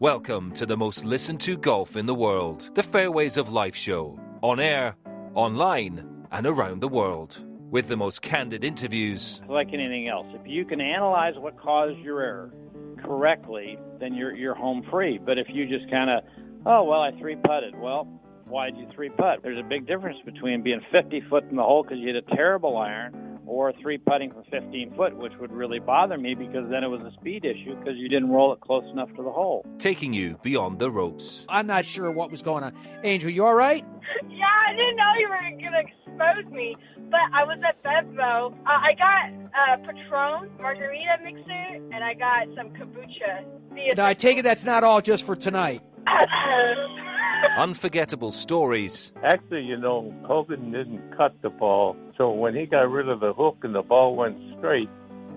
Welcome to the most listened to golf in the world, the Fairways of Life show, on air, online, and around the world, with the most candid interviews. Like anything else, if you can analyze what caused your error correctly, then you're home free. But if you just kind of, I three-putted, well, why'd you three-putt? There's a big difference between being 50 foot in the hole because you hit a terrible iron, or three-putting from 15 foot, which would really bother me because then it was a speed issue because you didn't roll it close enough to the hole. Taking you beyond the ropes. I'm not sure what was going on. Angel, you all right? Yeah, I didn't know you were going to expose me, but I was at Bevmo. I got Patron margarita mixer, and I got some kombucha. Now, I take it that's not all just for tonight. Unforgettable stories. Actually, Hogan didn't cut the ball, so when he got rid of the hook and the ball went straight,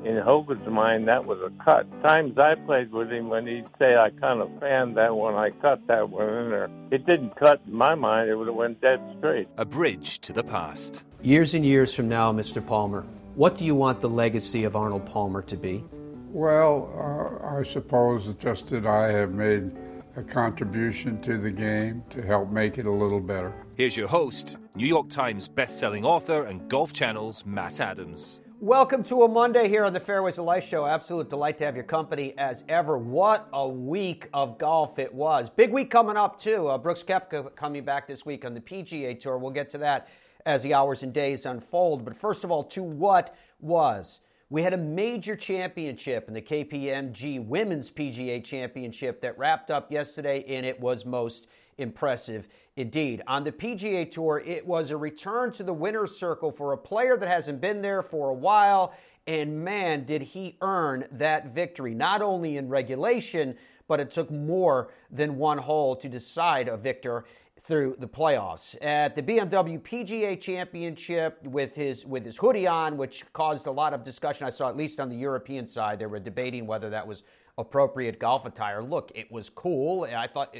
in Hogan's mind, that was a cut. Times I played with him when he'd say, I kind of fanned that one, I cut that one in there. It didn't cut in my mind, it would have went dead straight. A bridge to the past. Years and years from now, Mr. Palmer, what do you want the legacy of Arnold Palmer to be? Well, I suppose just that I have made a contribution to the game to help make it a little better. Here's your host, New York Times best-selling author and Golf Channel's Matt Adams. Welcome to a Monday here on the Fairways of Life show. Absolute delight to have your company as ever. What a week of golf it was. Big week coming up, too. Brooks Koepka coming back this week on the PGA Tour. We'll get to that as the hours and days unfold. But first of all, to what was. We had a major championship in the KPMG Women's PGA Championship that wrapped up yesterday, and it was most impressive indeed. On the PGA Tour, it was a return to the winner's circle for a player that hasn't been there for a while, and man, did he earn that victory, not only in regulation, but it took more than one hole to decide a victor through the playoffs. At the BMW PGA Championship with his hoodie on, which caused a lot of discussion, I saw at least on the European side, they were debating whether that was appropriate golf attire. Look, it was cool. I thought,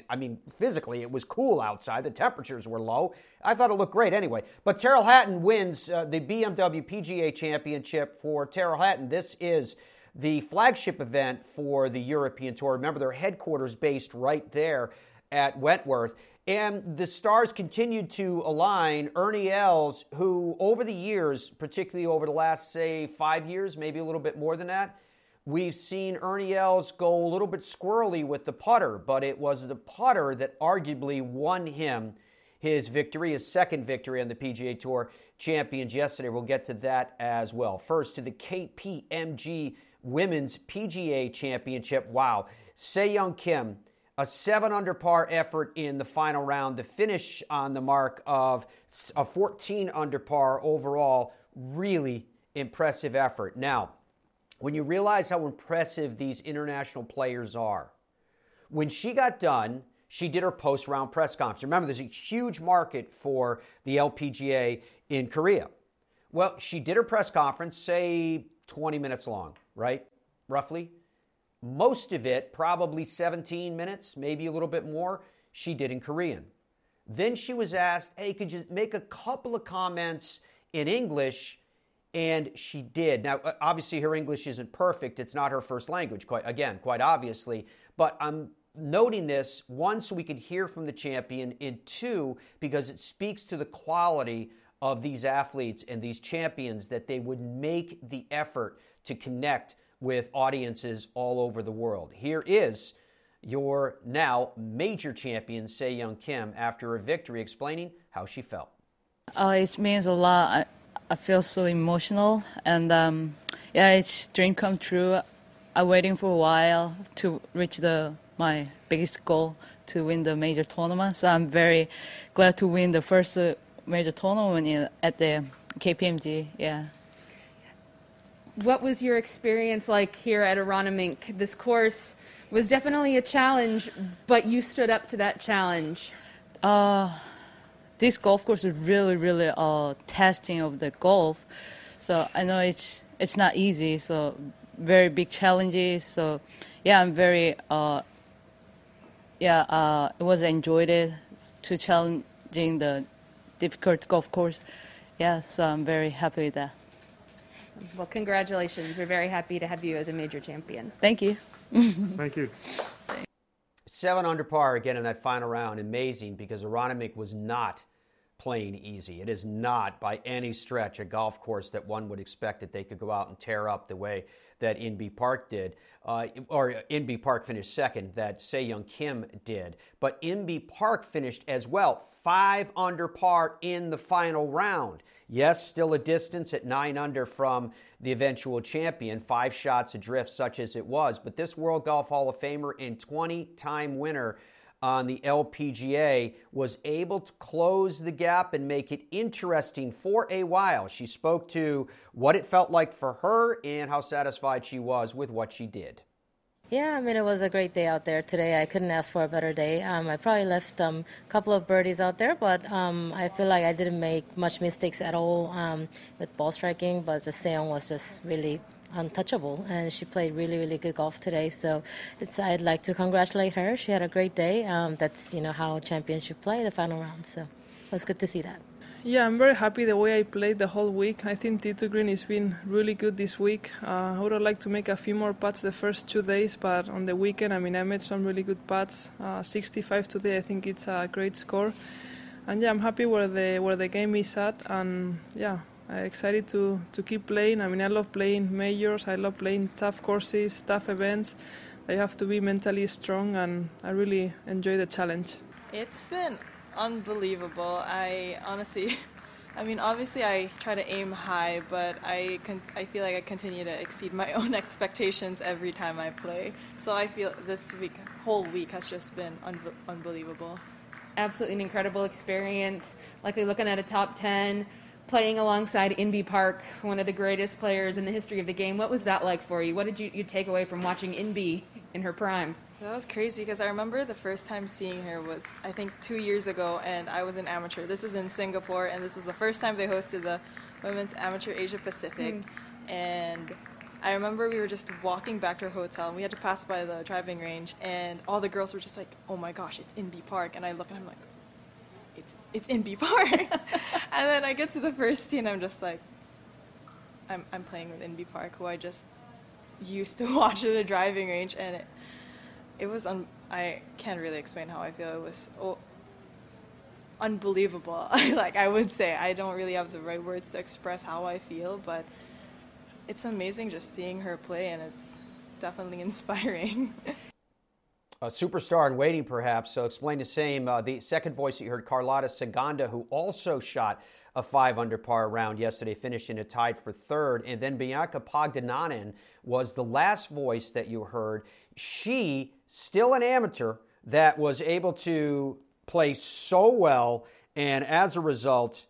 physically it was cool outside. The temperatures were low. I thought it looked great anyway. But Tyrrell Hatton wins the BMW PGA Championship for Tyrrell Hatton. This is the flagship event for the European Tour. Remember, their headquarters based right there at Wentworth. And the stars continued to align. Ernie Els, who over the years, particularly over the last, say, 5 years, maybe a little bit more than that, we've seen Ernie Els go a little bit squirrely with the putter, but it was the putter that arguably won him his victory, his second victory on the PGA Tour Champions yesterday. We'll get to that as well. First, to the KPMG Women's PGA Championship. Wow. Sei Young Kim, a 7-under par effort in the final round to finish on the mark of a 14-under par overall. Really impressive effort. Now, when you realize how impressive these international players are, when she got done, she did her post-round press conference. Remember, there's a huge market for the LPGA in Korea. Well, she did her press conference, say 20 minutes long, right? Roughly. Most of it, probably 17 minutes, maybe a little bit more, she did in Korean. Then she was asked, hey, could you make a couple of comments in English? And she did. Now, obviously, her English isn't perfect. It's not her first language, quite obviously. But I'm noting this, one, so we could hear from the champion, and two, because it speaks to the quality of these athletes and these champions that they would make the effort to connect with audiences all over the world. Here is your now major champion, Sei Young Kim, after her victory, explaining how she felt. It means a lot. I feel so emotional, and it's dream come true. I'm waiting for a while to reach my biggest goal, to win the major tournament. So I'm very glad to win the first major tournament at the KPMG. Yeah. What was your experience like here at Aronimink? This course was definitely a challenge, but you stood up to that challenge. This golf course is really, really testing of the golf. So I know it's not easy, so very big challenges. So yeah, I'm very, it was enjoyed it to challenging the difficult golf course. Yeah, so I'm very happy with that. Awesome. Well, congratulations. We're very happy to have you as a major champion. Thank you. Thank you. 7 under par again in that final round. Amazing, because Aronimink was not playing easy. It is not by any stretch a golf course that one would expect that they could go out and tear up the way that Inbee Park did, or Inbee Park finished second, that Sei Young Kim did. But Inbee Park finished as well, 5 under par in the final round. Yes, still a distance at 9 under from the eventual champion, 5 shots adrift such as it was. But this World Golf Hall of Famer and 20-time winner on the LPGA was able to close the gap and make it interesting for a while. She spoke to what it felt like for her and how satisfied she was with what she did. Yeah, I mean, it was a great day out there today. I couldn't ask for a better day. I probably left a couple of birdies out there, but I feel like I didn't make much mistakes at all with ball striking, but just Sei Young was just really untouchable, and she played really, really good golf today. So I'd like to congratulate her. She had a great day. That's, you know, how champions should play the final round. So it was good to see that. Yeah, I'm very happy the way I played the whole week. I think T2 Green has been really good this week. I would have liked to make a few more putts the first 2 days, but on the weekend, I mean, I made some really good putts. 65 today, I think it's a great score. And yeah, I'm happy where the game is at, and yeah, I'm excited to keep playing. I mean, I love playing majors. I love playing tough courses, tough events. I have to be mentally strong, and I really enjoy the challenge. It's been unbelievable. Obviously I try to aim high, but I feel like I continue to exceed my own expectations every time I play. So I feel this whole week has just been unbelievable. Absolutely an incredible experience. Likely looking at a top 10. Playing alongside Inbee Park, one of the greatest players in the history of the game, what was that like for you? What did you take away from watching Inbee in her prime? That was crazy, because I remember the first time seeing her was, I think, 2 years ago, and I was an amateur. This was in Singapore, and this was the first time they hosted the Women's Amateur Asia Pacific. And I remember we were just walking back to our hotel, and we had to pass by the driving range, and all the girls were just like, oh my gosh, it's Inbee Park. And I look and I'm like, it's Inbee Park. And then I get to the first tee and I'm just like, I'm playing with Inbee Park, who I just used to watch at a driving range, and it was I can't really explain how I feel. It was unbelievable. Like, I would say I don't really have the right words to express how I feel, but it's amazing just seeing her play, and it's definitely inspiring. A superstar in waiting, perhaps. So explain the same. The second voice that you heard, Carlotta Saganda, who also shot a 5-under-par round yesterday, finished in a tied for third. And then Bianca Pagdananen was the last voice that you heard. She, still an amateur, that was able to play so well, and as a result,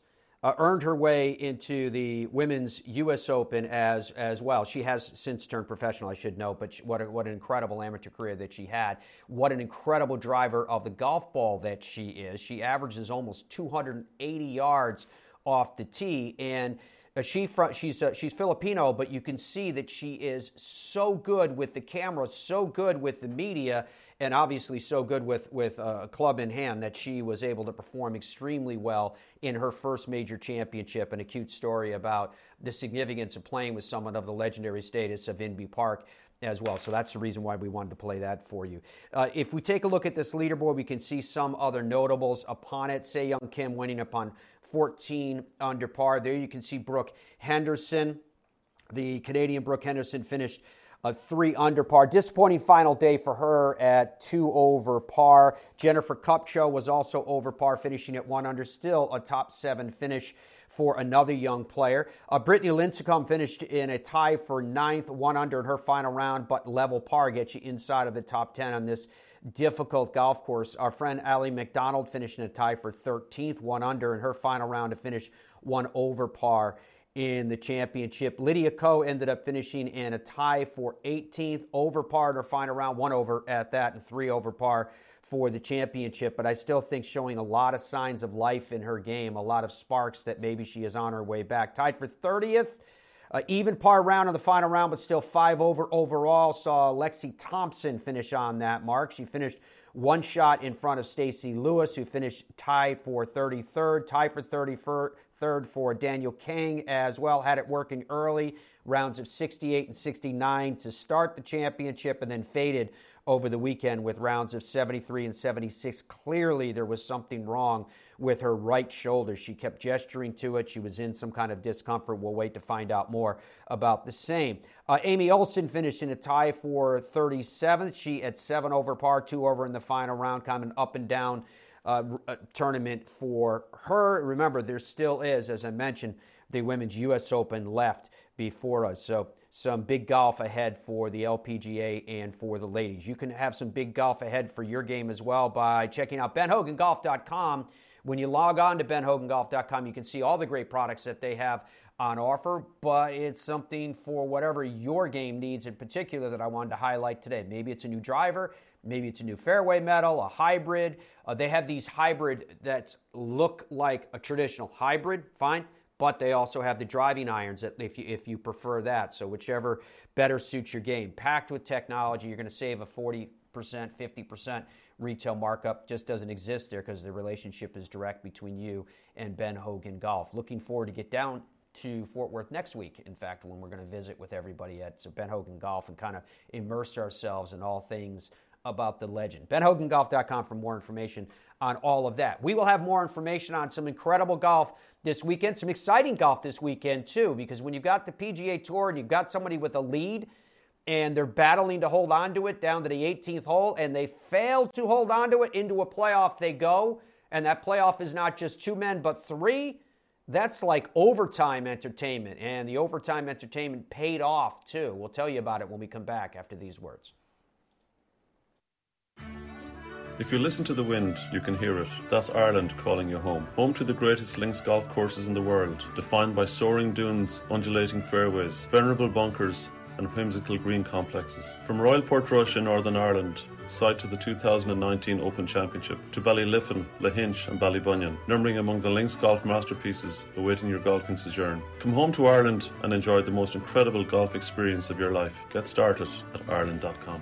earned her way into the Women's U.S. Open as well. She has since turned professional, I should know, but what an incredible amateur career that she had. What an incredible driver of the golf ball that she is. She averages almost 280 yards off the tee, and she's Filipino, but you can see that she is so good with the camera, so good with the media, and obviously so good with a club in hand that she was able to perform extremely well in her first major championship. And a cute story about the significance of playing with someone of the legendary status of Inbee Park as well. So that's the reason why we wanted to play that for you. If we take a look at this leaderboard, we can see some other notables upon it. Sei Young Kim winning upon 14 under par. There you can see Brooke Henderson. The Canadian Brooke Henderson finished a 3 under par. Disappointing final day for her at 2 over par. Jennifer Kupcho was also over par, finishing at 1 under. Still a top 7 finish for another young player. Brittany Lincecum finished in a tie for 9th, 1 under in her final round, but level par gets you inside of the top 10 on this difficult golf course. Our friend Allie McDonald finished in a tie for 13th, 1 under in her final round to finish 1 over par in the championship. Lydia Ko ended up finishing in a tie for 18th, over par in her final round, 1 over at that, and 3 over par for the championship. But I still think showing a lot of signs of life in her game, a lot of sparks that maybe she is on her way back. Tied for 30th, even par round in the final round, but still 5 over overall. Saw Lexi Thompson finish on that mark. She finished 1 shot in front of Stacy Lewis, who finished tied for 33rd, tied for 33rd for Daniel Kang as well. Had it working early rounds of 68 and 69 to start the championship, and then faded over the weekend with rounds of 73 and 76. Clearly, there was something wrong with her right shoulder. She kept gesturing to it. She was in some kind of discomfort. We'll wait to find out more about the same. Amy Olsen finished in a tie for 37th. She at 7 over par, 2 over in the final round, kind of an up and down tournament for her. Remember, there still is, as I mentioned, the Women's U.S. Open left before us. So some big golf ahead for the LPGA and for the ladies. You can have some big golf ahead for your game as well by checking out BenHoganGolf.com. When you log on to BenHoganGolf.com, you can see all the great products that they have on offer, but it's something for whatever your game needs in particular that I wanted to highlight today. Maybe it's a new driver, maybe it's a new fairway metal, a hybrid. They have these hybrid that look like a traditional hybrid, fine, but they also have the driving irons that if you prefer that. So whichever better suits your game. Packed with technology, you're going to save a 40%, 50% retail markup. Just doesn't exist there because the relationship is direct between you and Ben Hogan Golf. Looking forward to get down to Fort Worth next week, in fact, when we're going to visit with everybody at Ben Hogan Golf and kind of immerse ourselves in all things about the legend. BenHoganGolf.com for more information on all of that. We will have more information on some incredible golf this weekend, some exciting golf this weekend too, because when you've got the PGA Tour and you've got somebody with a lead and they're battling to hold on to it down to the 18th hole and they fail to hold on to it, into a playoff they go, and that playoff is not just two men but three. That's like overtime entertainment, and the overtime entertainment paid off too. We'll tell you about it when we come back after these words. If you listen to the wind, you can hear it. That's Ireland calling you home. Home to the greatest links golf courses in the world, defined by soaring dunes, undulating fairways, venerable bunkers, and whimsical green complexes. From Royal Portrush in Northern Ireland, site to the 2019 Open Championship, to Ballyliffin, Lahinch and Ballybunion, numbering among the links golf masterpieces awaiting your golfing sojourn. Come home to Ireland and enjoy the most incredible golf experience of your life. Get started at Ireland.com.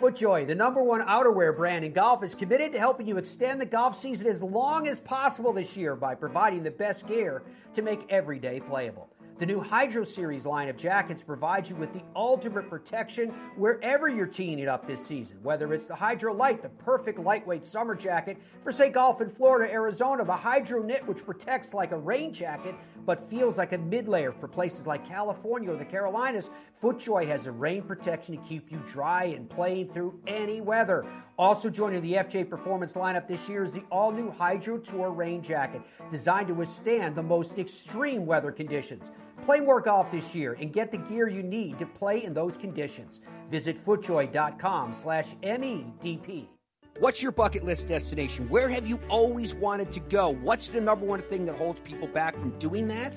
FootJoy, the #1 outerwear brand in golf, is committed to helping you extend the golf season as long as possible this year by providing the best gear to make every day playable. The new Hydro Series line of jackets provides you with the ultimate protection wherever you're teeing it up this season. Whether it's the Hydro Light, the perfect lightweight summer jacket for, say, golf in Florida, Arizona, the Hydro Knit, which protects like a rain jacket but feels like a mid-layer for places like California or the Carolinas, FootJoy has the rain protection to keep you dry and playing through any weather. Also joining the FJ Performance lineup this year is the all-new Hydro Tour rain jacket, designed to withstand the most extreme weather conditions. Play more golf this year and get the gear you need to play in those conditions. Visit FootJoy.com/MEDP. What's your bucket list destination? Where have you always wanted to go? What's the #1 thing that holds people back from doing that?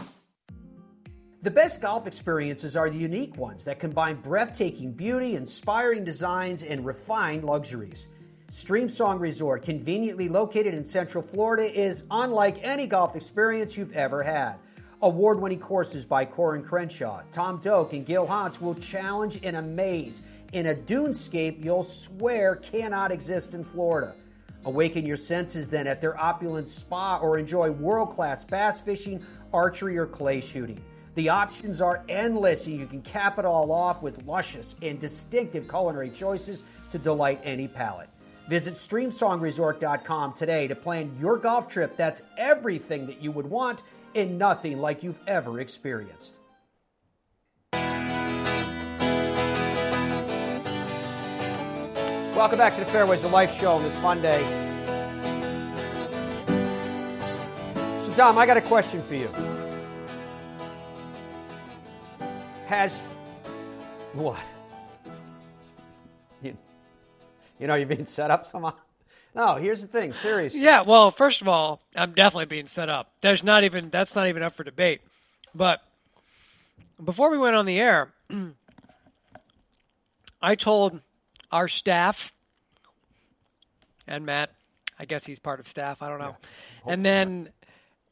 The best golf experiences are the unique ones that combine breathtaking beauty, inspiring designs, and refined luxuries. Streamsong Resort, conveniently located in Central Florida, is unlike any golf experience you've ever had. Award-winning courses by Corin Crenshaw, Tom Doak, and Gil Hans will challenge and amaze in a dunescape you'll swear cannot exist in Florida. Awaken your senses then at their opulent spa or enjoy world-class bass fishing, archery, or clay shooting. The options are endless, and you can cap it all off with luscious and distinctive culinary choices to delight any palate. Visit StreamSongResort.com today to plan your golf trip that's everything that you would want and nothing like you've ever experienced. Welcome back to the Fairways of Life show on this Monday. So, Dom, I got a question for you. Has what? You know you're being set up somehow? No, here's the thing, seriously. Yeah, well, first of all, I'm definitely being set up. That's not even up for debate. But before we went on the air, I told our staff and Matt, I guess he's part of staff, I don't know. Yeah, and then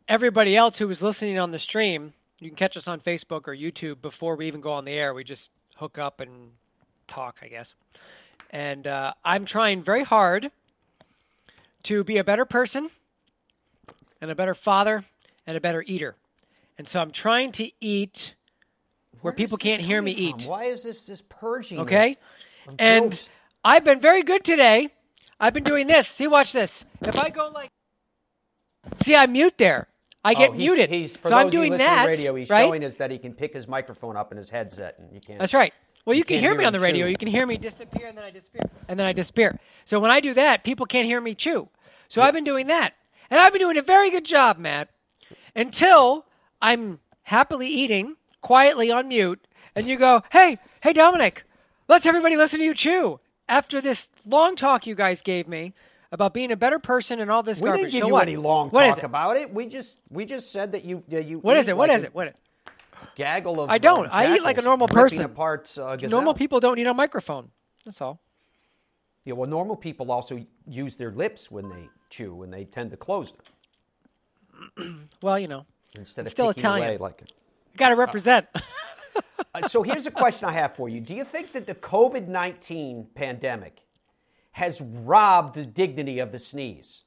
everybody else who was listening on the stream. You can catch us on Facebook or YouTube before we even go on the air. We just hook up and talk, I guess. And I'm trying very hard to be a better person and a better father and a better eater. And so I'm trying to eat where people can't hear me eat. Why is this purging? Okay? And I've been very good today. I've been doing this. See, watch this. If I go like... See, I mute there. I get muted. So I'm doing that. Radio, he's right? Showing us that he can pick his microphone up in his headset. And you can't, that's right. Well, you can hear me on the radio. Chew. You can hear me disappear, and then I disappear. And then I disappear. So when I do that, people can't hear me chew. So yeah. I've been doing that. And I've been doing a very good job, Matt, until I'm happily eating, quietly on mute, and you go, hey, Dominic, let's everybody listen to you chew. After this long talk you guys gave me, about being a better person and all this garbage. We didn't give you any long talk about it. We just said that you. What is it? What is it? What is it? Gaggle of. I don't. I eat like a normal person. Apart, normal people don't need a microphone. That's all. Yeah. Well, normal people also use their lips when they chew, and they tend to close them. Well, you know. Instead of still Italian. Away like it. You got to represent. So here's a question I have for you. Do you think that the COVID-19 pandemic has robbed the dignity of the sneeze?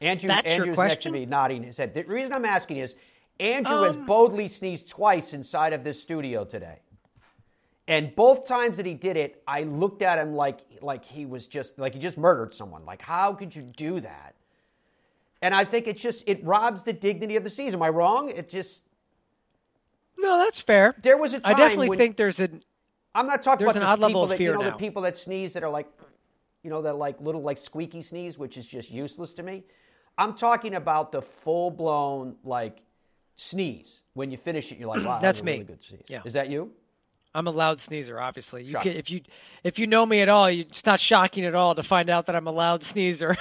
Andrew's next to me nodding his head. The reason I'm asking is Andrew has boldly sneezed twice inside of this studio today. And both times that he did it, I looked at him like he was just like he just murdered someone. Like, how could you do that? And I think it robs the dignity of the sneeze. Am I wrong? No, that's fair. There was a time I definitely think there's an I'm not talking There's about the people that the people that sneeze that are like, you know, that like little like squeaky sneeze, which is just useless to me. I'm talking about the full blown like sneeze. When you finish it, you're like, wow, that's me. Really good sneeze. Yeah. Is that you? I'm a loud sneezer, obviously. You can, if you know me at all, it's not shocking at all to find out that I'm a loud sneezer.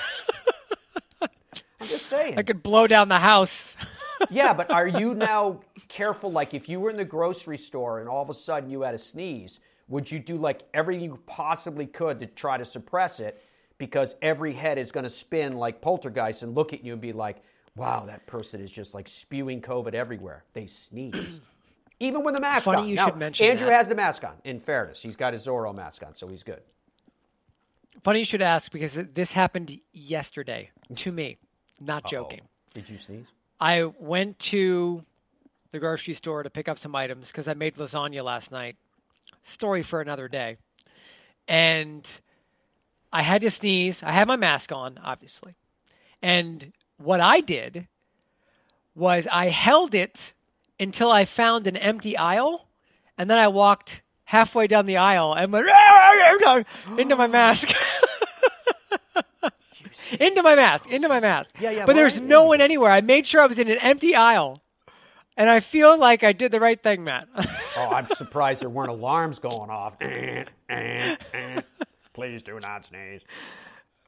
I'm just saying. I could blow down the house. Yeah, but are you now careful? Like, if you were in the grocery store and all of a sudden you had a sneeze, would you do like everything you possibly could to try to suppress it? Because every head is going to spin like poltergeist and look at you and be like, "Wow, that person is just like spewing COVID everywhere. They sneeze, even with the mask on." Funny you should mention that. Andrew has the mask on. In fairness, he's got his Zorro mask on, so he's good. Funny you should ask because this happened yesterday to me. Not joking. Did you sneeze? I went to the grocery store to pick up some items because I made lasagna last night. Story for another day. And I had to sneeze. I had my mask on, obviously. And what I did was I held it until I found an empty aisle. And then I walked halfway down the aisle and went into my mask. Into my mask. Yeah. But there's no one anywhere. I made sure I was in an empty aisle. And I feel like I did the right thing, Matt. I'm surprised there weren't alarms going off. Please do not sneeze.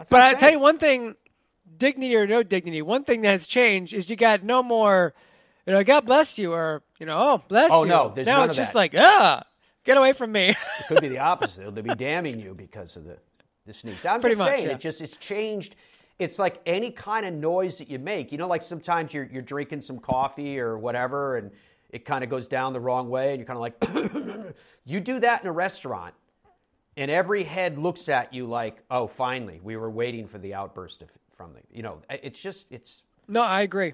But I'll tell you one thing, dignity or no dignity, one thing that has changed is you got no more, you know, God bless you or, you know, oh, bless you. Oh, no, there's none of that. Now it's just like, get away from me. It could be the opposite. They'll be damning you because of the sneeze. I'm just saying, it's changed. it's like any kind of noise that you make. You know, like sometimes you're drinking some coffee or whatever, and it kind of goes down the wrong way, and you're kind of like, you do that in a restaurant, and every head looks at you like, oh, finally, we were waiting for the outburst from the, you know, it's just, it's. No, I agree.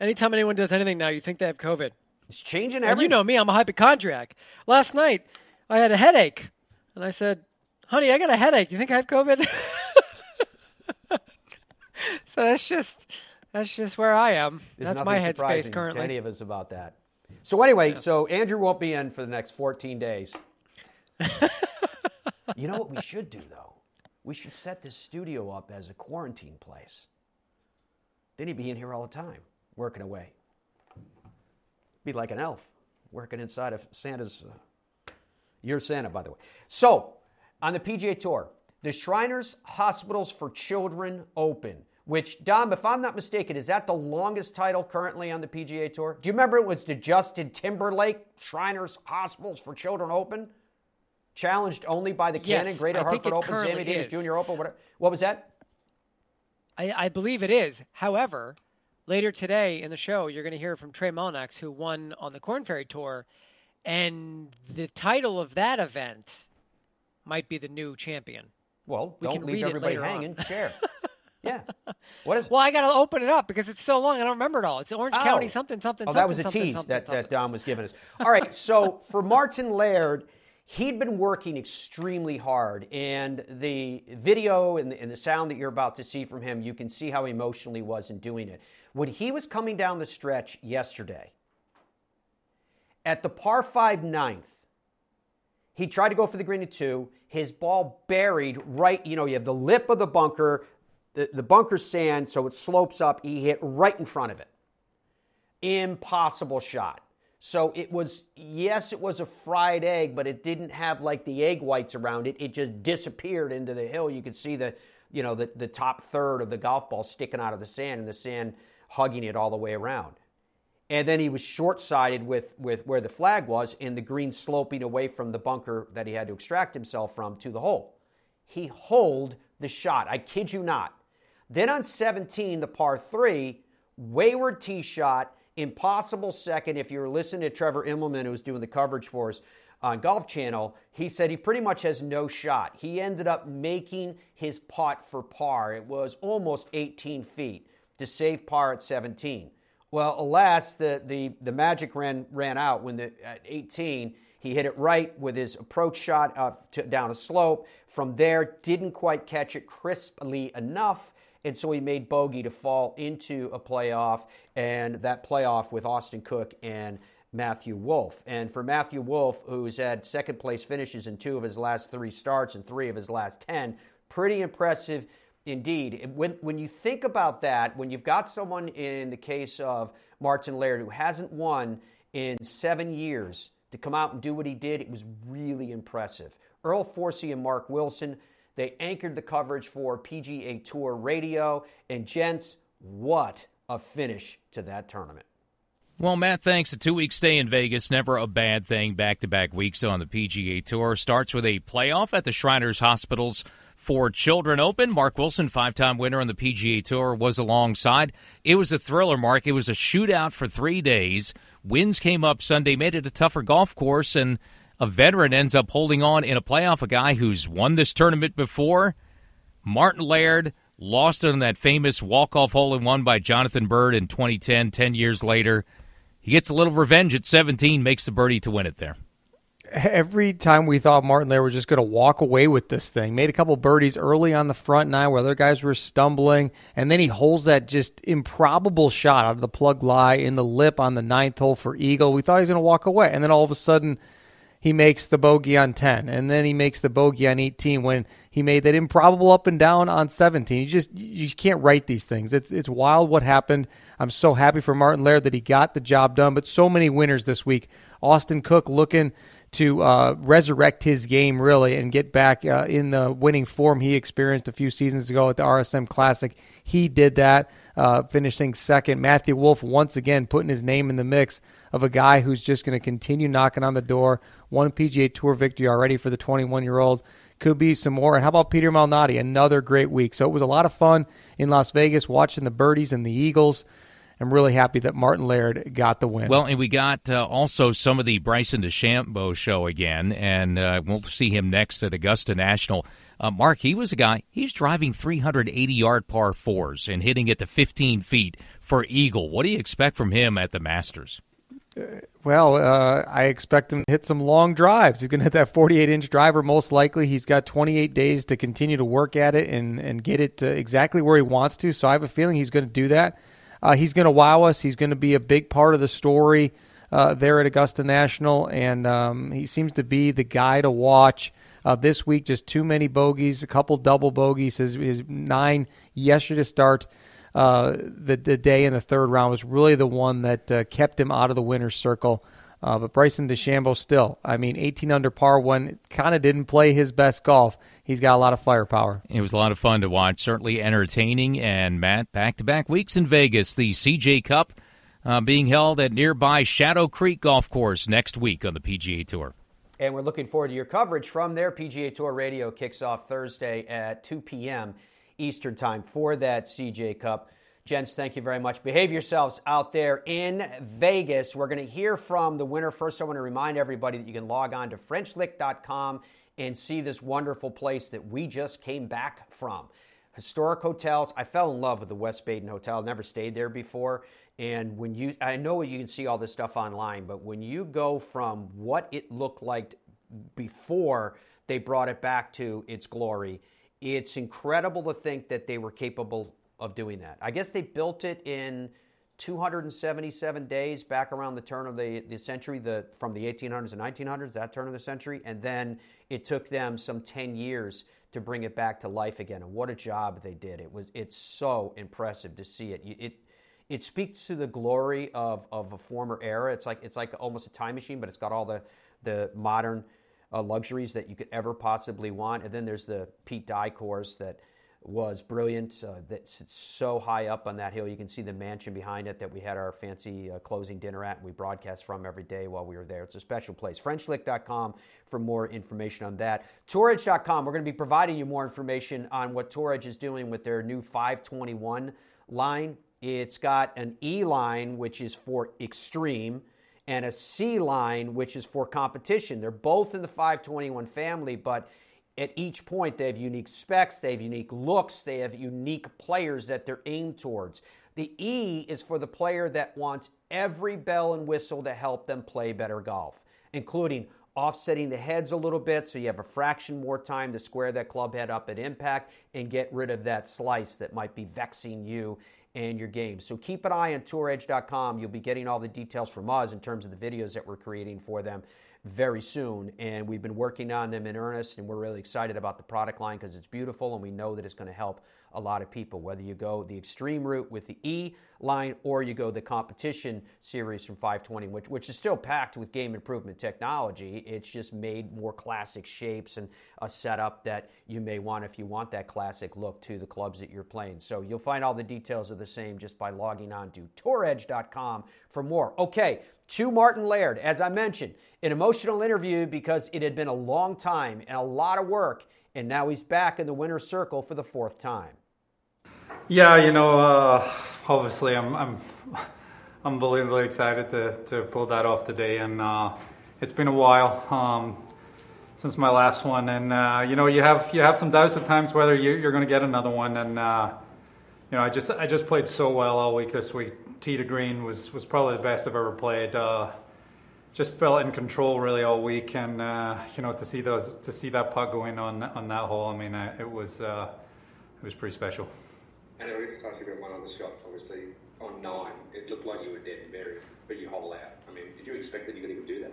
Anytime anyone does anything now, you think they have COVID. It's changing everything. And you know me, I'm a hypochondriac. Last night, I had a headache, and I said, honey, I got a headache. You think I have COVID? So that's just where I am. There's that's my headspace currently. To any of us about that. So anyway, So Andrew won't be in for the next 14 days. You know what we should do though? We should set this studio up as a quarantine place. Then he'd be in here all the time, working away. Be like an elf, working inside of Santa's. You're Santa, by the way. So on the PGA Tour, the Shriners Hospitals for Children Open, which, Dom, if I'm not mistaken, is that the longest title currently on the PGA Tour? Do you remember it was the Justin Timberlake Shriners Hospitals for Children Open? Challenged only by the Cannon, Greater Hartford Open, Sammy Davis Jr. Open, whatever. What was that? I believe it is. However, later today in the show, you're going to hear from Trey Mullinax, who won on the Corn Ferry Tour, and the title of that event might be the new champion. Well, don't leave everybody hanging. Share. Yeah. What is? Well, I got to open it up because it's so long. I don't remember it all. It's Orange County something. Oh, that was a tease that Dom was giving us. All right. So for Martin Laird, he'd been working extremely hard. And the video and the sound that you're about to see from him, you can see how emotional he was in doing it. When he was coming down the stretch yesterday, at the par 5 ninth, he tried to go for the green at 2. His ball buried right, you know, you have the lip of the bunker, the bunker's sand, so it slopes up. He hit right in front of it. Impossible shot. So it was, yes, it was a fried egg, but it didn't have like the egg whites around it. It just disappeared into the hill. You could see the top third of the golf ball sticking out of the sand and the sand hugging it all the way around. And then he was short-sighted with where the flag was and the green sloping away from the bunker that he had to extract himself from to the hole. He holed the shot. I kid you not. Then on 17, the par 3, wayward tee shot, impossible second. If you were listening to Trevor Immelman, who was doing the coverage for us on Golf Channel, he said he pretty much has no shot. He ended up making his putt for par. It was almost 18 feet to save par at 17. Well, alas, the magic ran out when at 18 he hit it right with his approach shot down a slope. From there, didn't quite catch it crisply enough, and so he made bogey to fall into a playoff, and that playoff with Austin Cook and Matthew Wolff. And for Matthew Wolff, who's had second place finishes in 2 of his last 3 starts and 3 of his last 10, pretty impressive. Indeed. When you think about that, when you've got someone in the case of Martin Laird who hasn't won in 7 years to come out and do what he did, it was really impressive. Earl Forsey and Mark Wilson, they anchored the coverage for PGA Tour Radio. And gents, what a finish to that tournament. Well, Matt, thanks. A 2-week stay in Vegas, never a bad thing. Back-to-back weeks on the PGA Tour. Starts with a playoff at the Shriners Hospitals for Children Open. Mark Wilson, 5-time winner on the PGA Tour, was alongside. It was a thriller, Mark. It was a shootout for 3 days. Winds came up Sunday, made it a tougher golf course, and a veteran ends up holding on in a playoff, a guy who's won this tournament before. Martin Laird lost it on that famous walk-off hole-in-one by Jonathan Byrd in 2010. 10 years later, he gets a little revenge at 17, makes the birdie to win it there. Every time we thought Martin Laird was just going to walk away with this thing, made a couple birdies early on the front nine where other guys were stumbling, and then he holes that just improbable shot out of the plug lie in the lip on the ninth hole for eagle. We thought he was going to walk away, and then all of a sudden he makes the bogey on 10, and then he makes the bogey on 18 when he made that improbable up and down on 17. You just can't write these things. It's wild what happened. I'm so happy for Martin Laird that he got the job done, but so many winners this week. Austin Cook looking to resurrect his game, really, and get back in the winning form he experienced a few seasons ago at the RSM Classic. He did that, finishing second. Matthew Wolff, once again, putting his name in the mix of a guy who's just going to continue knocking on the door. One PGA Tour victory already for the 21-year-old. could be some more. And how about Peter Malnati? Another great week. So it was a lot of fun in Las Vegas watching the birdies and the eagles. I'm really happy that Martin Laird got the win. Well, and we got also some of the Bryson DeChambeau show again, and we'll see him next at Augusta National. Mark, he was a guy, he's driving 380-yard par fours and hitting it to 15 feet for eagle. What do you expect from him at the Masters? Well, I expect him to hit some long drives. He's going to hit that 48-inch driver most likely. He's got 28 days to continue to work at it and get it exactly where he wants to, so I have a feeling he's going to do that. He's going to wow us. He's going to be a big part of the story there at Augusta National, and he seems to be the guy to watch this week. Just too many bogeys, a couple double bogeys. His 9 yesterday to start the day in the third round was really the one that kept him out of the winner's circle. But Bryson DeChambeau still, 18 under par one, kind of didn't play his best golf. He's got a lot of firepower. It was a lot of fun to watch, certainly entertaining. And, Matt, back-to-back weeks in Vegas, the CJ Cup being held at nearby Shadow Creek Golf Course next week on the PGA Tour. And we're looking forward to your coverage from there. PGA Tour Radio kicks off Thursday at 2 p.m. Eastern time for that CJ Cup. Gents, thank you very much. Behave yourselves out there in Vegas. We're going to hear from the winner. First, I want to remind everybody that you can log on to FrenchLick.com and see this wonderful place that we just came back from. Historic hotels. I fell in love with the West Baden Hotel. Never stayed there before. And when you, I know you can see all this stuff online, but when you go from what it looked like before they brought it back to its glory, it's incredible to think that they were capable of doing that. I guess they built it in 277 days back around the turn of the century, from the 1800s and 1900s, that turn of the century, and then it took them some 10 years to bring it back to life again. And what a job they did. It's so impressive to see it. It speaks to the glory of a former era. It's like almost a time machine, but it's got all the modern luxuries that you could ever possibly want. And then there's the Pete Dye course that was brilliant. That's so high up on that hill. You can see the mansion behind it that we had our fancy closing dinner at, and we broadcast from every day while we were there. It's a special place. FrenchLick.com for more information on that. TourEdge.com, we're going to be providing you more information on what TourEdge is doing with their new 521 line. It's got an E line, which is for extreme, and a C line, which is for competition. They're both in the 521 family, but at each point, they have unique specs, they have unique looks, they have unique players that they're aimed towards. The E is for the player that wants every bell and whistle to help them play better golf, including offsetting the heads a little bit so you have a fraction more time to square that club head up at impact and get rid of that slice that might be vexing you and your game. So keep an eye on TourEdge.com. You'll be getting all the details from us in terms of the videos that we're creating for them very soon, and we've been working on them in earnest, and we're really excited about the product line because it's beautiful, and we know that it's going to help a lot of people, whether you go the extreme route with the E line or you go the competition series from 520, which is still packed with game improvement technology. It's just made more classic shapes and a setup that you may want if you want that classic look to the clubs that you're playing. So you'll find all the details of the same just by logging on to touredge.com for more. Okay, to Martin Laird, as I mentioned, an emotional interview because it had been a long time and a lot of work, and now he's back in the winner's circle for the fourth time. Yeah, obviously I'm unbelievably excited to pull that off today, and it's been a while since my last one, and you have some doubts at times whether you're going to get another one, and I just played so well all week this week. Tee to green was probably the best I've ever played. Just felt in control really all week, and to see that putt go in on that hole, it was pretty special. And I really started doing well on the shot. Obviously, on 9, it looked like you were dead and buried, but you hole out. Did you expect that you could even do that?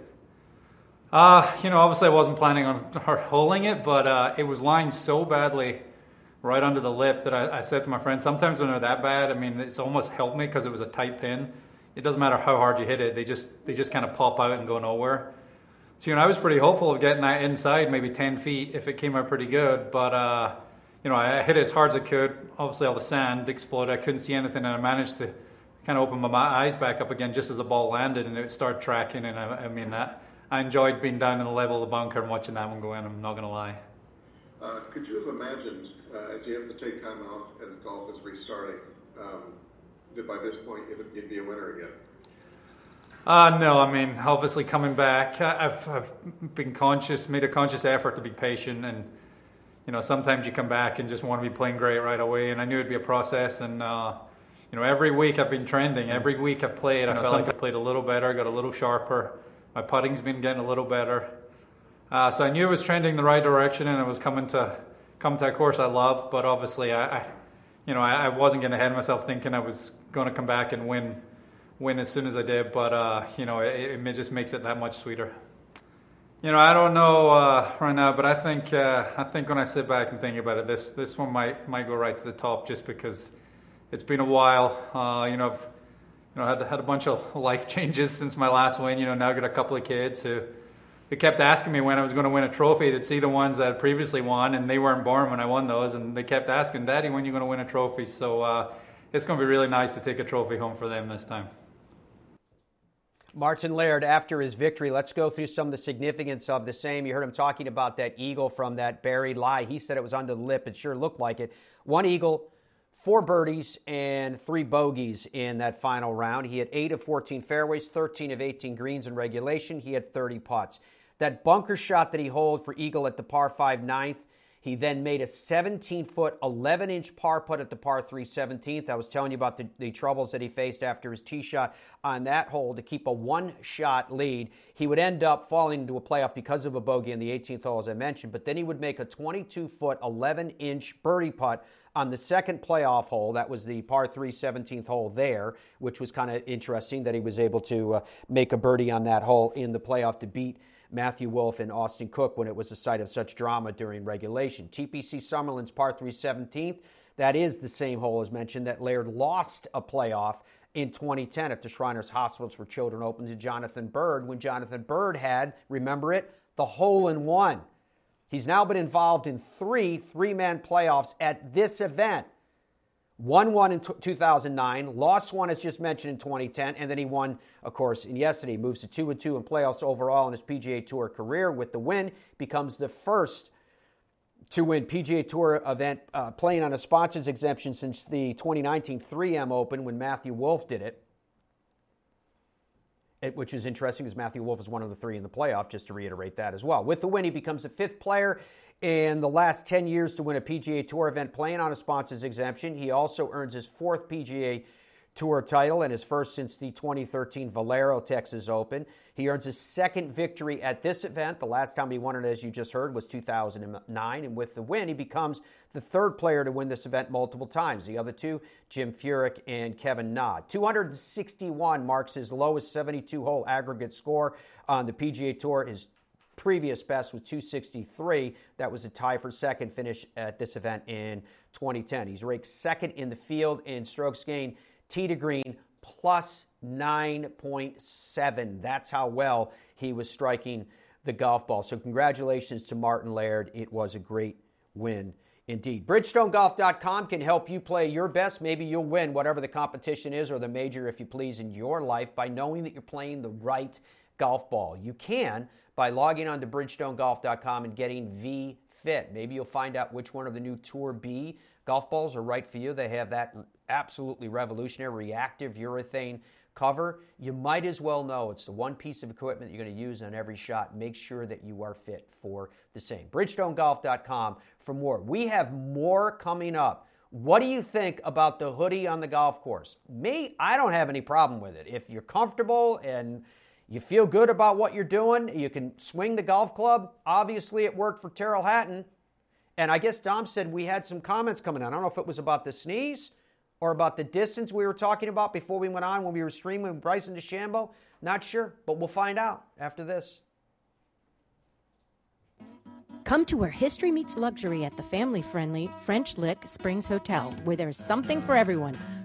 Obviously I wasn't planning on holing it, but it was lined so badly right under the lip that I said to my friend, sometimes when they're that bad, it's almost helped me because it was a tight pin. It doesn't matter how hard you hit it, they just kind of pop out and go nowhere. So, I was pretty hopeful of getting that inside, maybe 10 feet if it came out pretty good, but, I hit it as hard as I could. Obviously all the sand exploded, I couldn't see anything, and I managed to kind of open my eyes back up again just as the ball landed and it started tracking, and I enjoyed being down in the level of the bunker and watching that one go in, I'm not going to lie. Could you have imagined, as you have to take time off as golf is restarting, that by this point you'd be a winner again? No, I mean, obviously coming back, I've been made a conscious effort to be patient, and you know, sometimes you come back and just want to be playing great right away, and I knew it'd be a process, and you know, every week I've been trending. Every week I've played, I felt like I played a little better, got a little sharper. My putting's been getting a little better. So I knew it was trending the right direction, and it was come to a course I love. But obviously, I wasn't getting ahead of myself, thinking I was going to come back and win as soon as I did. But you know, it just makes it that much sweeter. You know, I don't know right now, but I think when I sit back and think about it, this one might go right to the top, just because it's been a while. You know, I've had a bunch of life changes since my last win. You know, now I've got a couple of kids who. They kept asking me when I was going to win a trophy. They'd see the ones that I previously won, and they weren't born when I won those, and they kept asking, "Daddy, when are you going to win a trophy?" So it's going to be really nice to take a trophy home for them this time. Martin Laird, after his victory, let's go through some of the significance of the same. You heard him talking about that eagle from that buried lie. He said it was on the lip. It sure looked like it. One eagle, 4 birdies and 3 bogeys in that final round. He had 8 of 14 fairways, 13 of 18 greens in regulation. He had 30 putts. That bunker shot that he holed for eagle at the par 5 ninth, he then made a 17-foot, 11-inch par putt at the par 3 17th. I was telling you about the troubles that he faced after his tee shot on that hole to keep a one-shot lead. He would end up falling into a playoff because of a bogey in the 18th hole, as I mentioned, but then he would make a 22-foot, 11-inch birdie putt on the second playoff hole. That was the par 3 17th hole there, which was kind of interesting that he was able to make a birdie on that hole in the playoff to beat Matthew Wolff and Austin Cook when it was a site of such drama during regulation. TPC Summerlin's par 3 17th, that is the same hole as mentioned that Laird lost a playoff in 2010 at the Shriners Hospitals for Children Open to Jonathan Byrd, when Jonathan Byrd had, remember it, the hole-in-one. He's now been involved in 3 three-man playoffs at this event. Won one in 2009, lost one as just mentioned in 2010, and then he won, of course, in yesterday. He moves to 2-2 in playoffs overall in his PGA Tour career with the win. Becomes the first to win PGA Tour event playing on a sponsor's exemption since the 2019 3M Open when Matthew Wolff did it. Which is interesting because Matthew Wolff is one of the 3 in the playoff, just to reiterate that as well. With the win, he becomes the 5th player in the last 10 years to win a PGA Tour event playing on a sponsor's exemption. He also earns his 4th PGA Tour title and his 1st since the 2013 Valero, Texas Open. He earns his 2nd victory at this event. The last time he won it, as you just heard, was 2009. And with the win, he becomes the 3rd player to win this event multiple times. The other 2, Jim Furyk and Kevin Na. 261 marks his lowest 72-hole aggregate score on the PGA Tour. His previous best was 263. That was a tie for 2nd finish at this event in 2010. He's ranked 2nd in the field in strokes gained tee to green, plus 9.7. That's how well he was striking the golf ball. So congratulations to Martin Laird. It was a great win indeed. BridgestoneGolf.com can help you play your best. Maybe you'll win whatever the competition is, or the major, if you please, in your life by knowing that you're playing the right golf ball. You can by logging on to BridgestoneGolf.com and getting V-Fit. Maybe you'll find out which one of the new Tour B golf balls are right for you. They have that absolutely revolutionary reactive urethane cover. You might as well know it's the one piece of equipment you're going to use on every shot. Make sure that you are fit for the same. BridgestoneGolf.com for more. We have more coming up. What do you think about the hoodie on the golf course? Me, I don't have any problem with it. If you're comfortable and you feel good about what you're doing, you can swing the golf club. Obviously, it worked for Tyrrell Hatton. And I guess Dom said we had some comments coming on. I don't know if it was about the sneeze or about the distance we were talking about before we went on when we were streaming with Bryson DeChambeau. Not sure, but we'll find out after this. Come to where history meets luxury at the family-friendly French Lick Springs Hotel, where there's something for everyone.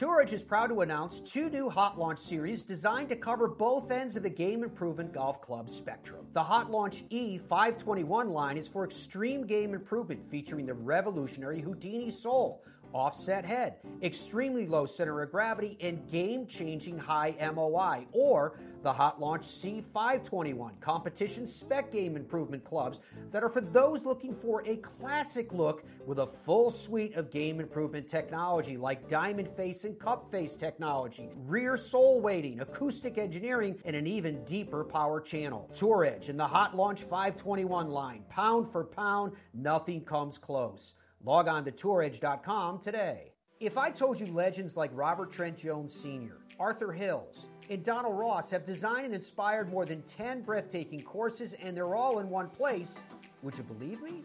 TourEdge is proud to announce two new Hot Launch series designed to cover both ends of the game improvement golf club spectrum. The Hot Launch E521 line is for extreme game improvement, featuring the revolutionary Houdini sole, offset head, extremely low center of gravity, and game-changing high MOI. Or the Hot Launch C521, competition spec game improvement clubs that are for those looking for a classic look with a full suite of game improvement technology like diamond face and cup face technology, rear sole weighting, acoustic engineering, and an even deeper power channel. TourEdge and the Hot Launch 521 line, pound for pound, nothing comes close. Log on to TourEdge.com today. If I told you legends like Robert Trent Jones Sr., Arthur Hills, and Donald Ross have designed and inspired more than 10 breathtaking courses, and they're all in one place, would you believe me?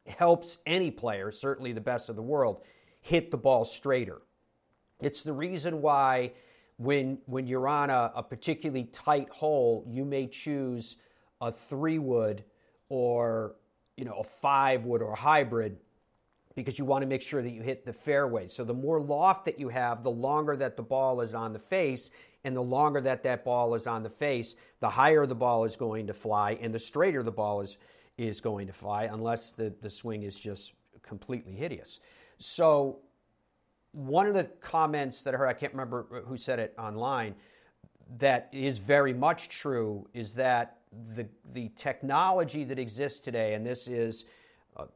helps any player, certainly the best of the world, hit the ball straighter. It's the reason why when you're on a particularly tight hole, you may choose a 3-wood or, you know, a 5-wood or a hybrid, because you want to make sure that you hit the fairway. So the more loft that you have, the longer that the ball is on the face, and the longer that ball is on the face, the higher the ball is going to fly, and the straighter the ball is going to fly, unless the swing is just completely hideous. So one of the comments that I heard, I can't remember who said it online, that is very much true, is that the technology that exists today, and this is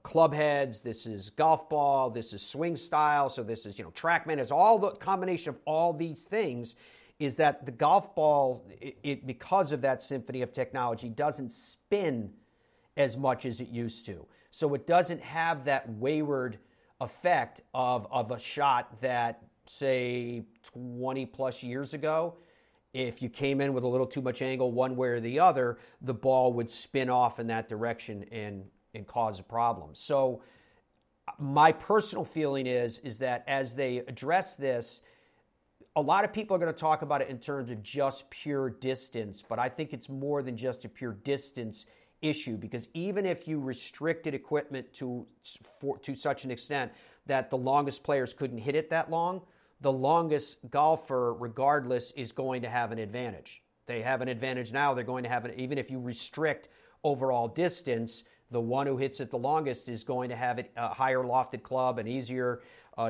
club heads, this is golf ball, this is swing style, so this is, you know, TrackMan, it's all the combination of all these things, is that the golf ball, it because of that symphony of technology, doesn't spin as much as it used to. So it doesn't have that wayward effect of a shot that, say, 20 plus years ago, if you came in with a little too much angle one way or the other, the ball would spin off in that direction and cause a problem. So my personal feeling is that as they address this, a lot of people are going to talk about it in terms of just pure distance, but I think it's more than just a pure distance issue, because even if you restricted equipment to such an extent that the longest players couldn't hit it that long, the longest golfer, regardless, is going to have an advantage. They have an advantage now. They're going to have it, even if you restrict overall distance. The one who hits it the longest is going to have a higher lofted club and easier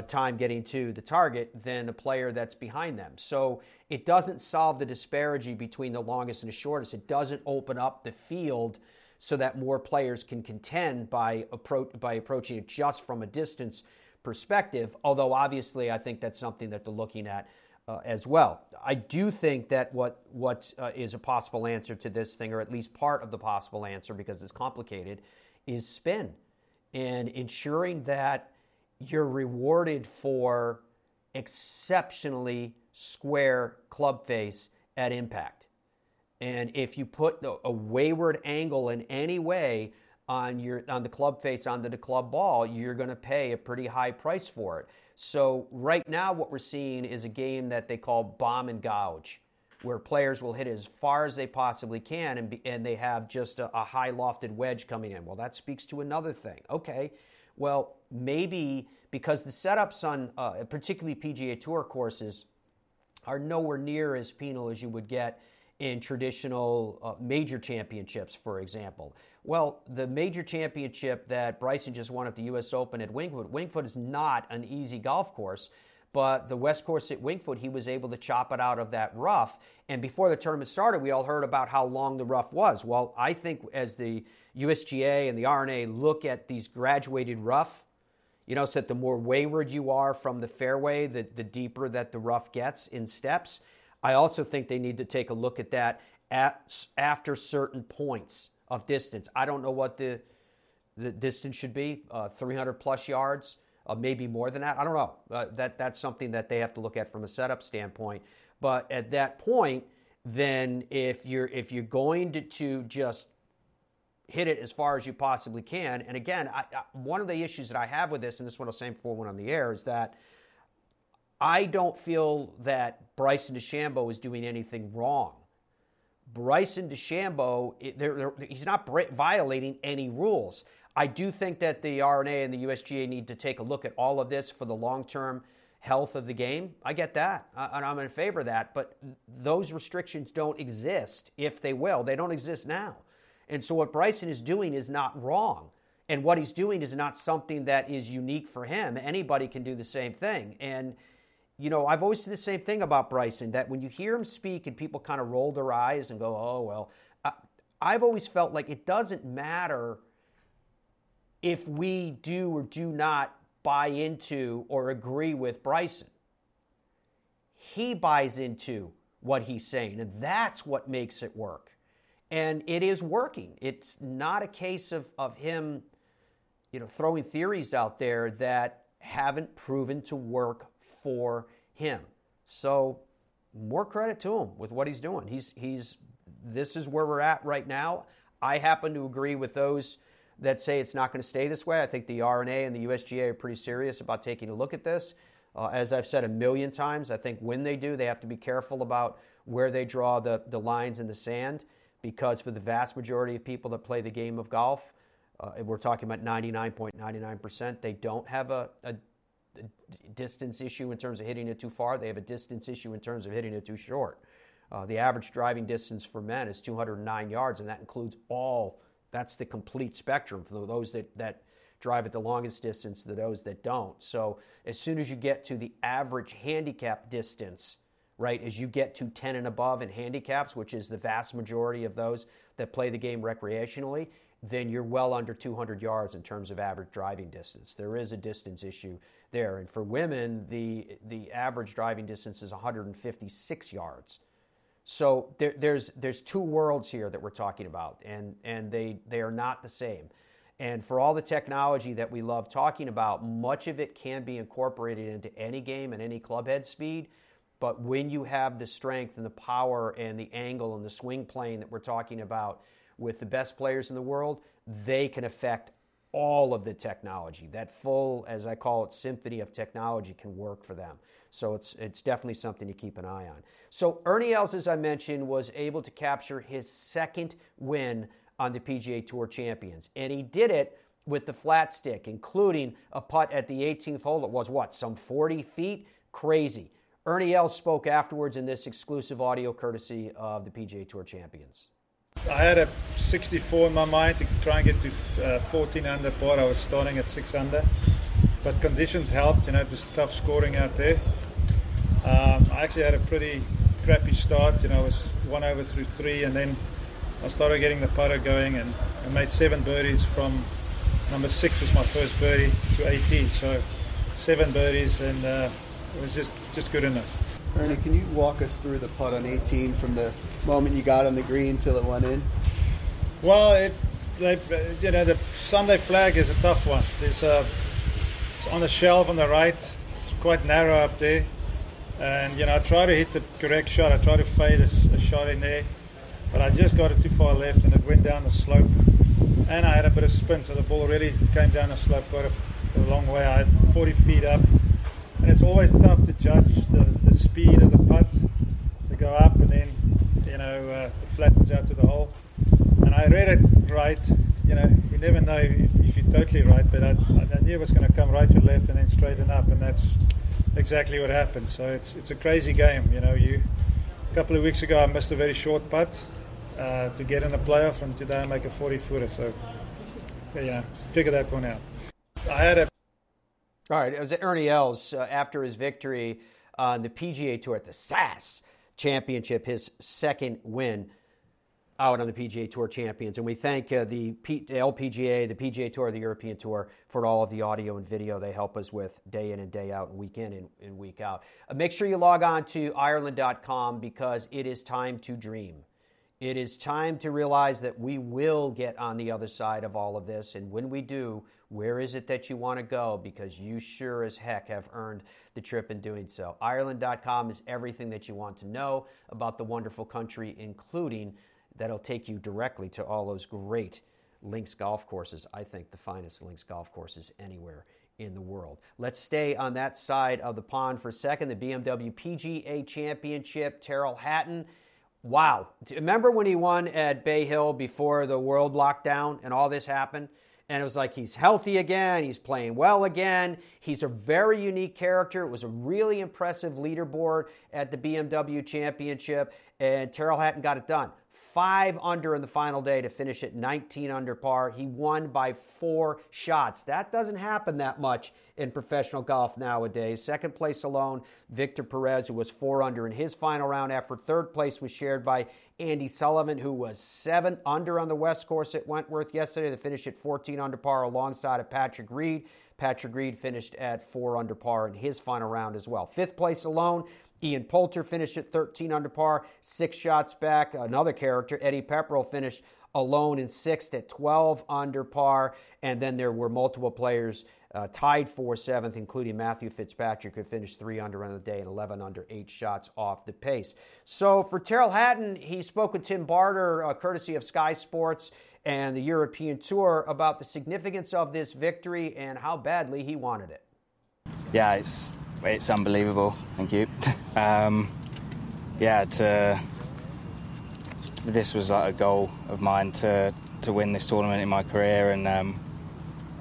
time getting to the target than the player that's behind them. So it doesn't solve the disparity between the longest and the shortest. It doesn't open up the field so that more players can contend by approaching it just from a distance perspective, although obviously I think that's something that they're looking at as well. I do think that what is a possible answer to this thing, or at least part of the possible answer, because it's complicated, is spin, and ensuring that you're rewarded for exceptionally square club face at impact. And if you put a wayward angle in any way on the club face onto the club ball, you're going to pay a pretty high price for it. So right now what we're seeing is a game that they call bomb and gouge, where players will hit as far as they possibly can and they have just a high lofted wedge coming in. Well, that speaks to another thing. Okay, well, maybe because the setups on particularly PGA Tour courses are nowhere near as penal as you would get in traditional major championships, for example. Well, the major championship that Bryson just won at the U.S. Open at Wingfoot, Wingfoot is not an easy golf course, but the West Course at Wingfoot, he was able to chop it out of that rough. And before the tournament started, we all heard about how long the rough was. Well, I think as the USGA and the R&A look at these graduated rough, you know, so that the more wayward you are from the fairway, the deeper that the rough gets in steps. I also think they need to take a look at that after certain points of distance. I don't know what the distance should be, 300 plus yards. Maybe more than that. I don't know. That's something that they have to look at from a setup standpoint. But at that point, then if you're going to just hit it as far as you possibly can, and again, one of the issues that I have with this, and this one I'll say before we went on the air, is that I don't feel that Bryson DeChambeau is doing anything wrong. Bryson DeChambeau, he's not violating any rules. I do think that the R&A and the USGA need to take a look at all of this for the long-term health of the game. I get that, and I'm in favor of that, but those restrictions don't exist, if they will. They don't exist now. And so what Bryson is doing is not wrong, and what he's doing is not something that is unique for him. Anybody can do the same thing. And, you know, I've always said the same thing about Bryson, that when you hear him speak and people kind of roll their eyes and go, oh, well, I've always felt like it doesn't matter if we do or do not buy into or agree with Bryson. He buys into what he's saying, and that's what makes it work. And it is working. It's not a case of him, you know, throwing theories out there that haven't proven to work for him. So more credit to him with what he's doing. This is where we're at right now. I happen to agree with those that say it's not going to stay this way. I think the R&A and the USGA are pretty serious about taking a look at this. As I've said a million times, I think when they do, they have to be careful about where they draw the lines in the sand, because for the vast majority of people that play the game of golf, we're talking about 99.99%, they don't have a distance issue in terms of hitting it too far. They have a distance issue in terms of hitting it too short. The average driving distance for men is 209 yards, and that includes all. That's the complete spectrum for those that drive at the longest distance to those that don't. So as soon as you get to the average handicap distance, right, as you get to 10 and above in handicaps, which is the vast majority of those that play the game recreationally, then you're well under 200 yards in terms of average driving distance. There is a distance issue there. And for women, the average driving distance is 156 yards. So there's two worlds here that we're talking about, and they are not the same. And for all the technology that we love talking about, much of it can be incorporated into any game and any clubhead speed. But when you have the strength and the power and the angle and the swing plane that we're talking about with the best players in the world, they can affect all of the technology. That full, as I call it, symphony of technology can work for them. So it's definitely something to keep an eye on. So Ernie Els, as I mentioned, was able to capture his second win on the PGA Tour Champions. And he did it with the flat stick, including a putt at the 18th hole. It was some 40 feet? Crazy. Ernie Els spoke afterwards in this exclusive audio courtesy of the PGA Tour Champions. I had a 64 in my mind to try and get to 14 under par. I was starting at 6 under, but conditions helped. You know, it was tough scoring out there. I actually had a pretty crappy start. You know, I was one over through three, and then I started getting the putter going, and I made seven birdies from number six was my first birdie to 18. So seven birdies, and it was just good enough. Ernie, can you walk us through the putt on 18 from the moment you got on the green till it went in? Well, the Sunday flag is a tough one. It's on the shelf on the right. It's quite narrow up there. And, you know, I try to hit the correct shot. I try to fade a shot in there. But I just got it too far left, and it went down the slope. And I had a bit of spin, so the ball really came down the slope quite a long way. I had 40 feet up. And it's always tough to judge the speed of the putt to go up, and then, you know, it flattens out to the hole. And I read it right. You know, you never know if you're totally right, but I knew it was going to come right to left and then straighten up, and that's exactly what happened. So it's a crazy game. You know, you A couple of weeks ago, I missed a very short putt to get in the playoff, and today I make a 40-footer. So yeah, figure that one out. All right, it was Ernie Els after his victory on the PGA Tour at the SAS Championship, his second win out on the PGA Tour Champions. And we thank the LPGA, the PGA Tour, the European Tour for all of the audio and video they help us with day in and day out, and week in and week out. Make sure you log on to Ireland.com because it is time to dream. It is time to realize that we will get on the other side of all of this. And when we do, where is it that you want to go? Because you sure as heck have earned the trip in doing so. Ireland.com is everything that you want to know about the wonderful country, including that'll take you directly to all those great links golf courses. I think the finest links golf courses anywhere in the world. Let's stay on that side of the pond for a second. The BMW PGA Championship, Tyrrell Hatton. Wow. Remember when he won at Bay Hill before the world lockdown and all this happened? And it was like he's healthy again, he's playing well again, he's a very unique character. It was a really impressive leaderboard at the BMW Championship, and Tyrrell Hatton got it done. 5 under in the final day to finish at 19 under par. He won by 4 shots. That doesn't happen that much in professional golf nowadays. Second place alone, Victor Perez, who was 4 under in his final round after third place was shared by Andy Sullivan, who was 7 under on the West Course at Wentworth yesterday to finish at 14 under par alongside of Patrick Reed. Patrick Reed finished at 4 under par in his final round as well. Fifth place alone, Ian Poulter finished at 13 under par, 6 shots back. Another character, Eddie Pepperell, finished alone in 6th at 12 under par. And then there were multiple players tied for 7th, including Matthew Fitzpatrick, who finished 3 under on the day and 11 under, 8 shots off the pace. So for Tyrrell Hatton, he spoke with Tim Barter, courtesy of Sky Sports and the European Tour, about the significance of this victory and how badly he wanted it. Yeah, it's unbelievable. Thank you. This was like a goal of mine to win this tournament in my career, and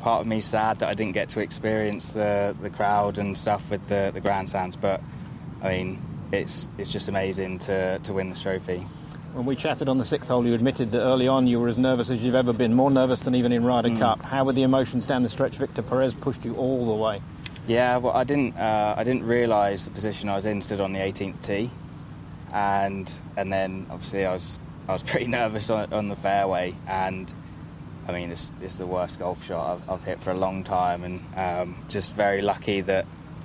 part of me sad that I didn't get to experience the crowd and stuff with the grandstands. But I mean, it's just amazing to win this trophy. When we chatted on the 6th hole, you admitted that early on you were as nervous as you've ever been, more nervous than even in Ryder Cup. How were the emotions down the stretch? Victor Perez pushed you all the way. Yeah, well, I didn't realise the position I was in. Stood on the 18th tee, and then obviously I was pretty nervous on the fairway, and I mean it's the worst golf shot I've hit for a long time, and just very lucky that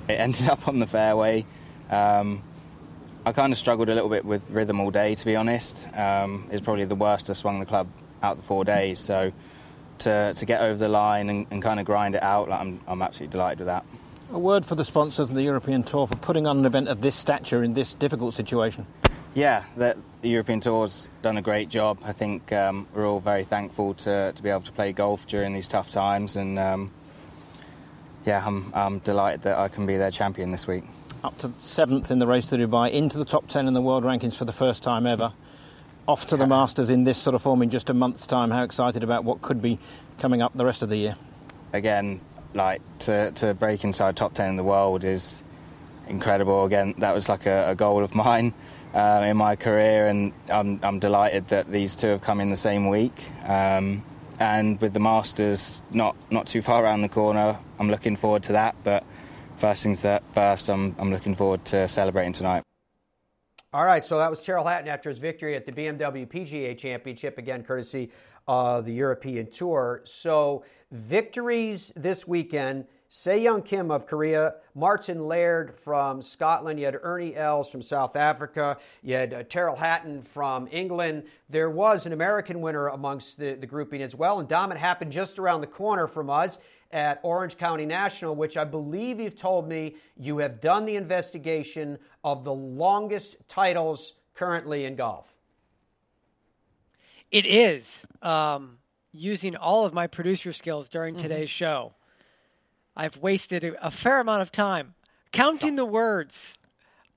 it ended up on the fairway. I kind of struggled a little bit with rhythm all day, to be honest. It's probably the worst I swung the club out the 4 days, so to get over the line and kind of grind it out, like, I'm absolutely delighted with that. A word for the sponsors and the European Tour for putting on an event of this stature in this difficult situation. Yeah, the European Tour's done a great job. I think we're all very thankful to be able to play golf during these tough times, and I'm delighted that I can be their champion this week. Up to 7th in the race to Dubai, into the top 10 in the world rankings for the first time ever. Off to the Masters in this sort of form in just a month's time. How excited about what could be coming up the rest of the year? Again, like to break inside top 10 in the world is incredible. Again, that was like a goal of mine in my career, and I'm delighted that these two have come in the same week. And with the Masters not too far around the corner, I'm looking forward to that. But first things first, I'm looking forward to celebrating tonight. All right, so that was Tyrrell Hatton after his victory at the BMW PGA Championship, again, courtesy of the European Tour. So victories this weekend, Sei Young Kim of Korea, Martin Laird from Scotland, you had Ernie Els from South Africa, you had Tyrrell Hatton from England. There was an American winner amongst the grouping as well, and Dom, it happened just around the corner from us at Orange County National, which I believe you've told me you have done the investigation of the longest titles currently in golf. It is. Using all of my producer skills during today's show, I've wasted a fair amount of time counting the words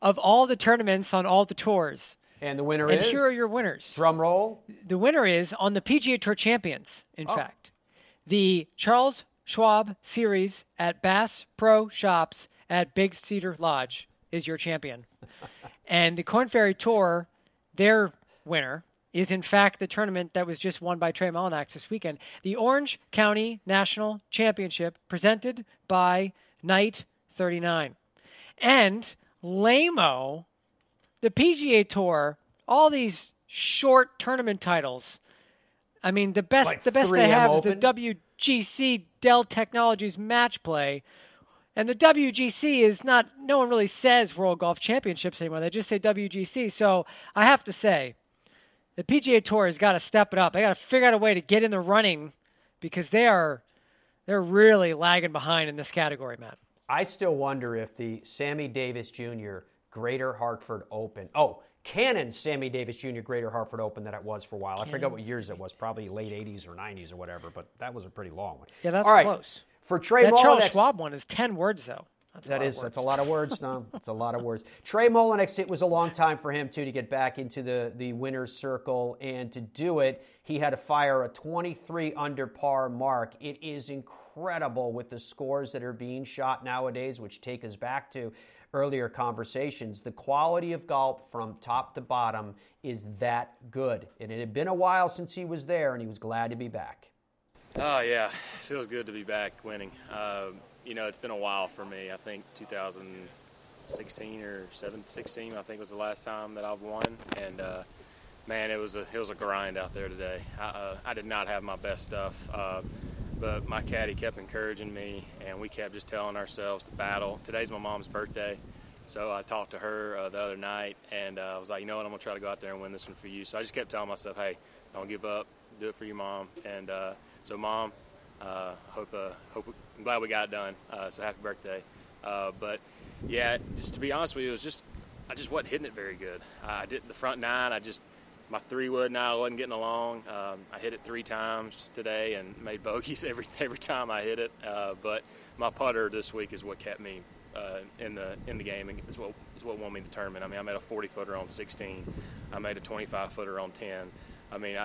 of all the tournaments on all the tours. And the winner is? And here are your winners. Drum roll. The winner is on the PGA Tour Champions, in fact. The Charles Schwab Series at Bass Pro Shops at Big Cedar Lodge is your champion. And the Corn Ferry Tour, their winner, is in fact the tournament that was just won by Trey Mullinax this weekend. The Orange County National Championship, presented by Knight 39. And lame-o, the PGA Tour, all these short tournament titles. I mean, the best they have is the WGC Dell Technologies Match Play. And the WGC is not, no one really says World Golf Championships anymore. They just say WGC. So I have to say, the PGA Tour has got to step it up. They got to figure out a way to get in the running, because they're really lagging behind in this category, Matt. I still wonder if the Sammy Davis Jr. Greater Hartford Open. Oh, Canon Sammy Davis Jr. Greater Hartford Open that it was for a while. Canon. I forget what years it was, probably late 80s or 90s or whatever, but that was a pretty long one. Yeah, that's all close. Right. For Trey Mullinax, Charles Schwab one is 10 words, though. That's a lot of words, Tom. It's a lot of words. Trey Mullinax, it was a long time for him, too, to get back into the winner's circle. And to do it, he had to fire a 23 under par mark. It is incredible with the scores that are being shot nowadays, which take us back to earlier conversations. The quality of golf from top to bottom is that good. And it had been a while since he was there, and he was glad to be back. Oh, yeah. It feels good to be back winning. It's been a while for me. I think 2016 or 16, I think, was the last time that I've won. And, man, it was a grind out there today. I did not have my best stuff. But my caddy kept encouraging me, and we kept just telling ourselves to battle. Today's my mom's birthday. So I talked to her the other night, and I was like, you know what, I'm going to try to go out there and win this one for you. So I just kept telling myself, hey, don't give up. Do it for your mom. And so, Mom, I'm glad we got it done. So happy birthday. But yeah, just to be honest with you, I just wasn't hitting it very good. I did the front nine. My three wood and I wasn't getting along. I hit it three times today and made bogeys every time I hit it. But my putter this week is what kept me in the game, and is what won me the tournament. I mean, I made a 40 footer on 16. I made a 25 footer on 10. I mean,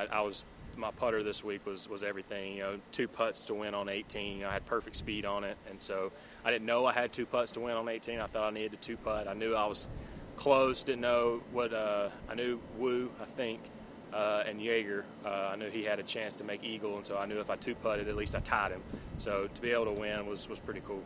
my putter this week was everything, two putts to win on 18. I had perfect speed on it, and so I didn't know I had two putts to win on 18. I thought I needed a two putt. I knew I was close, didn't know what I knew Wu, I think, and Jaeger. I knew he had a chance to make eagle, and so I knew if I two putted, at least I tied him. So to be able to win was pretty cool.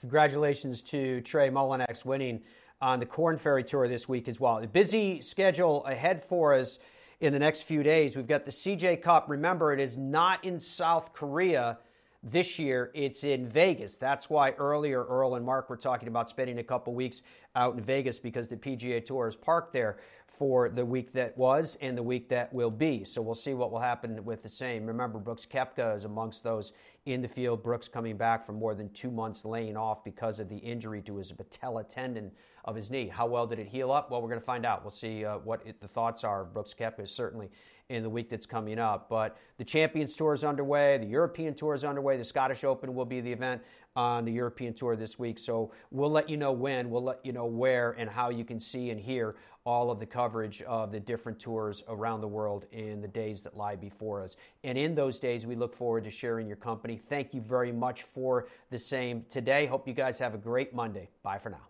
Congratulations to Trey Mullinax winning on the Corn Ferry Tour this week as well. A busy schedule ahead for us. In the next few days, we've got the CJ Cup. Remember, it is not in South Korea this year. It's in Vegas. That's why earlier Earl and Mark were talking about spending a couple weeks out in Vegas, because the PGA Tour is parked there for the week that was and the week that will be. So we'll see what will happen with the same. Remember, Brooks Koepka is amongst those in the field. Brooks coming back from more than 2 months laying off because of the injury to his patella tendon of his knee. How well did it heal up? Well, we're going to find out. We'll see what the thoughts are of Brooks Koepka, certainly in the week that's coming up. But the Champions Tour is underway. The European Tour is underway. The Scottish Open will be the event on the European Tour this week. So we'll let you know when, we'll let you know where, and how you can see and hear all of the coverage of the different tours around the world in the days that lie before us. And in those days, we look forward to sharing your company. Thank you very much for the same today. Hope you guys have a great Monday. Bye for now.